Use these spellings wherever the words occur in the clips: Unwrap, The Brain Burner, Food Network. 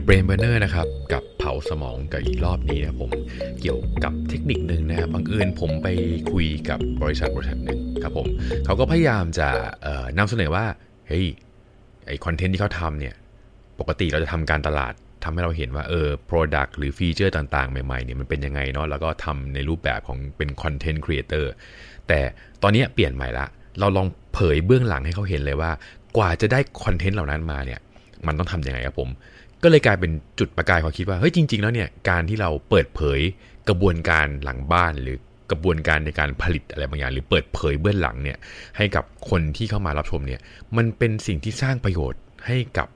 The Brain Burner นะครับกับเผาสมองกับอีกรอบนี้นะผมเกี่ยวกับเทคนิคนึงนะครับบังเอิญผมไปคุยกับบริษัทนึงครับผมเขาก็พยายามจะนำเสนอว่าเฮ้ยไอคอนเทนต์ที่เขาทำเนี่ยปกติเราจะทำการตลาดทำให้เราเห็นว่าproduct หรือฟีเจอร์ต่างๆใหม่ๆเนี่ยมันเป็นยังไงเนาะแล้วก็ทำในรูปแบบของเป็นคอนเทนต์ครีเอเตอร์แต่ตอนนี้เปลี่ยนใหม่ละเราลองเผยเบื้องหลังให้เขาเห็นเลยว่ากว่าจะได้คอนเทนต์เหล่านั้นมาเนี่ยมันต้องทำยังไงครับผมก็เลยกลายเป็นจุดประกายเขาคิดว่าเฮ้ยจริงๆแล้วเนี่ยการที่เราเปิดเผยกระบวนการหลังบ้านหรือกระบวนการในการผลิตอะไรบางอย่างหรือเปิดเผยเบื้องหลังเนี่ยให้กับคนที่เข้ามารับชมเนี่ยมันเป็นสิ่งที่สร้างประโยชน์ให้กับ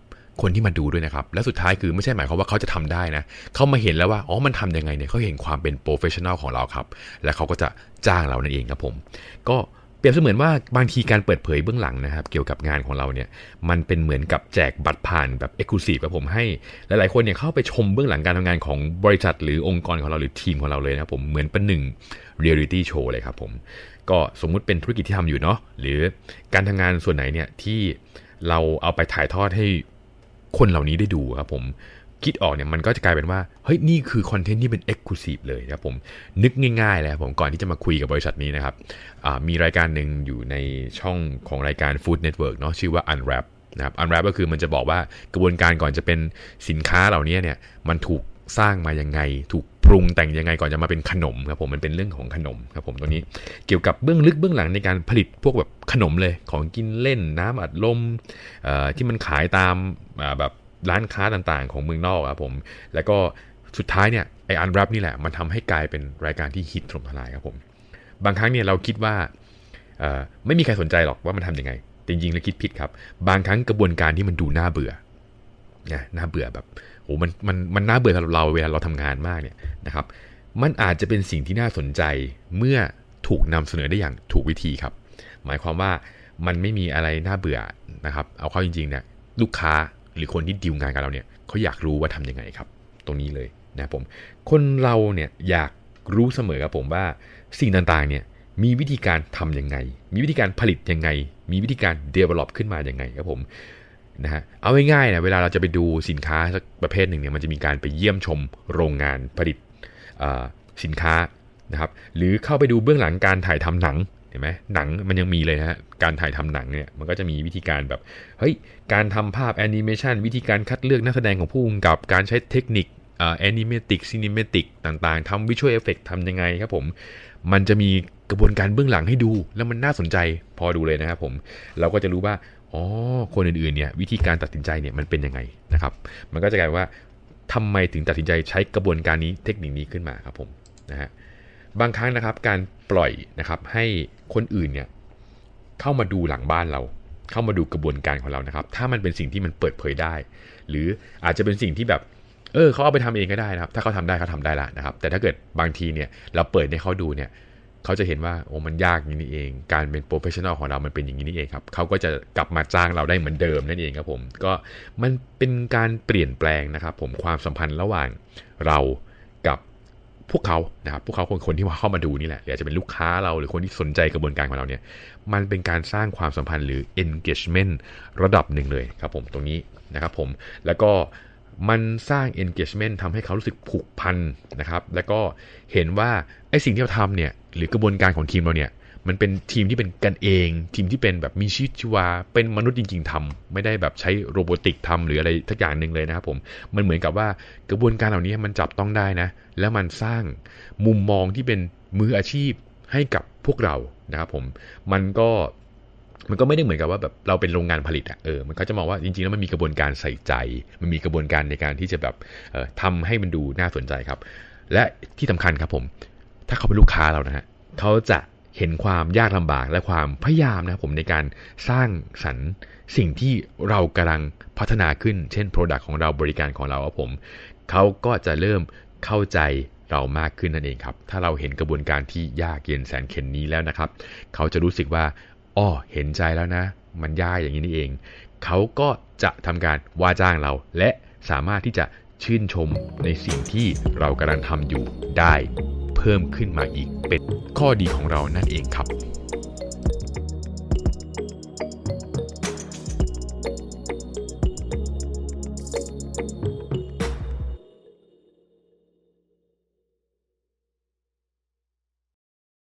คนที่มาดูด้วยนะครับและสุดท้ายคือไม่ใช่หมายความว่าเขาจะทำได้นะเขามาเห็นแล้วว่าอ๋อมันทำยังไงเนี่ยเขาเห็นความเป็นโปรเฟชชั่นอลของเราครับและเขาก็จะจ้างเรานั่นเองครับผมก็เปรียบเสมือนว่าบางทีการเปิดเผยเบื้องหลังนะครับเกี่ยวกับงานของเราเนี่ยมันเป็นเหมือนกับแจกบัตรผ่านแบบ Exclusive ครับผมให้หลายๆคนเนี่ยเข้าไปชมเบื้องหลังการทำงานของบริษัทหรือองค์กรของเราหรือทีมของเราเลยนะครับผมเหมือนเป็นหนึ่ง Reality Show เลยครับผมก็สมมุติเป็นธุรกิจที่ทำอยู่เนาะหรือการทำงานส่วนไหนเนี่ยที่เราเอาไปถ่ายทอดให้คนเหล่านี้ได้ดูครับผมคิดออกเนี่ยมันก็จะกลายเป็นว่าเฮ้ยนี่คือคอนเทนต์ที่เป็น Exclusive เลยครับผมนึกง่ายๆเลยผมก่อนที่จะมาคุยกับบริษัทนี้นะครับมีรายการหนึ่งอยู่ในช่องของรายการ Food Network เนาะชื่อว่า Unwrap นะครับ Unwrap ก็คือมันจะบอกว่ากระบวนการก่อนจะเป็นสินค้าเหล่านี้เนี่ยมันถูกสร้างมายังไงถูกปรุงแต่งยังไงก่อนจะมาเป็นขนมครับผมมันเป็นเรื่องของขนมครับผมตรงนี้เกี่ยวกับเบื้องลึกเบื้องหลังในการผลิตพวกแบบขนมเลยของกินเล่นน้ำอัดลมที่มันขายตามแบบร้านค้าต่างๆของเมืองนอกครับผมแล้วก็สุดท้ายเนี่ยไอ้ Unwrap นี่แหละมันทำให้กลายเป็นรายการที่ฮิตถล่มทลายครับผมบางครั้งเนี่ยเราคิดว่าไม่มีใครสนใจหรอกว่ามันทำยังไงจริงๆแล้วคิดผิดครับบางครั้งกระบวนการที่มันดูน่าเบื่อน่าเบื่อแบบโอ้มันน่าเบื่อสำหรับเราเวลาเราทำงานมากเนี่ยนะครับมันอาจจะเป็นสิ่งที่น่าสนใจเมื่อถูกนำเสนอได้อย่างถูกวิธีครับหมายความว่ามันไม่มีอะไรน่าเบื่อนะครับเอาเข้าจริงๆเนี่ยลูกค้าหรือคนที่ดีลงานกับเราเนี่ยเขาอยากรู้ว่าทำยังไงครับตรงนี้เลยนะผมคนเราเนี่ยอยากรู้เสมอครับผมว่าสิ่งต่างๆเนี่ยมีวิธีการทำยังไงมีวิธีการผลิตยังไงมีวิธีการ develop ขึ้นมายังไงครับผมนะฮะเอาง่ายๆนะเวลาเราจะไปดูสินค้าสักประเภทหนึ่งเนี่ยมันจะมีการไปเยี่ยมชมโรงงานผลิตสินค้านะครับหรือเข้าไปดูเบื้องหลังการถ่ายทำหนังเห็นไหมหนังมันยังมีเลยนะฮะการถ่ายทำหนังเนี่ยมันก็จะมีวิธีการแบบเฮ้ยการทำภาพแอนิเมชันวิธีการคัดเลือกนักแสดงของผู้กำกับการใช้เทคนิคแอนิเมติกซินิเมติกต่างๆทำวิชวลเอฟเฟกต์ทำยังไงครับผมมันจะมีกระบวนการเบื้องหลังให้ดูแล้วมันน่าสนใจพอดูเลยนะครับผมเราก็จะรู้ว่าอ๋อคนอื่นๆเนี่ยวิธีการตัดสินใจเนี่ยมันเป็นยังไงนะครับมันก็จะกลายว่าทำไมถึงตัดสินใจใช้กระบวนการนี้เทคนิคนี้ขึ้นมาครับผมนะฮะบางครั้งนะครับการปล่อยนะครับให้คนอื่นเนี่ยเข้ามาดูหลังบ้านเราเข้ามาดูกระบวนการของเรานะครับถ้ามันเป็นสิ่งที่มันเปิดเผยได้หรืออาจจะเป็นสิ่งที่แบบเขาเอาไปทำเองก็ได้นะครับถ้าเขาทำได้เขาทำได้ละนะครับแต่ถ้าเกิดบางทีเนี่ยเราเปิดให้เขาดูเนี่ยเขาจะเห็นว่าโอ้มันยากอย่างนี้เองการเป็นโปรเฟชชั่นอลของเรามันเป็นอย่างนี้นี่เองครับเขาก็จะกลับมาจ้างเราได้เหมือนเดิมนั่นเองครับผมก็มันเป็นการเปลี่ยนแปลงนะครับผมความสัมพันธ์ระหว่างเรากับพวกเขานะครับพวกเขาคนที่มาเข้ามาดูนี่แหละหรืออาจจะเป็นลูกค้าเราหรือคนที่สนใจกระบวนการของเราเนี่ยมันเป็นการสร้างความสัมพันธ์หรือ engagement ระดับหนึ่งเลยครับผมตรงนี้นะครับผมแล้วก็มันสร้าง engagement ทำให้เขารู้สึกผูกพันนะครับแล้วก็เห็นว่าไอ้สิ่งที่เราทำเนี่ยหรือกระบวนการของทีมเราเนี่ยมันเป็นทีมที่เป็นกันเองทีมที่เป็นแบบมีชีวิตชีวาเป็นมนุษย์จริงๆทำไม่ได้แบบใช้โรบอติกทำหรืออะไรทักอย่างหนึ่งเลยนะครับผมมันเหมือนกับว่ากระบวนการเหล่านี้มันจับต้องได้นะแล้วมันสร้างมุมมองที่เป็นมืออาชีพให้กับพวกเรานะครับผมมันก็ไม่ได้เหมือนกับว่าแบบเราเป็นโรงงานผลิตอ่ะมันเขาจะมองว่าจริงๆแล้วมันมีกระบวนการใส่ใจมันมีกระบวนการในการที่จะแบบทำให้มันดูน่าสนใจครับและที่สำคัญครับผมถ้าเขาเป็นลูกค้าเรานะฮะเขาจะเห็นความยากลำบากและความพยายามนะผมในการสร้างสรรค์สิ่งที่เรากำลังพัฒนาขึ้นเช่น product ของเราบริการของเราครับผมเขาก็จะเริ่มเข้าใจเรามากขึ้นนั่นเองครับถ้าเราเห็นกระบวนการที่ยากเย็นแสนเข็ญนี้แล้วนะครับเขาจะรู้สึกว่าอ๋อเห็นใจแล้วนะมันยากอย่างนี้นี่เองเขาก็จะทำการว่าจ้างเราและสามารถที่จะชื่นชมในสิ่งที่เรากำลังทำอยู่ได้เพิ่มขึ้นมาอีกเป็นข้อดีของเรานั่นเองครับ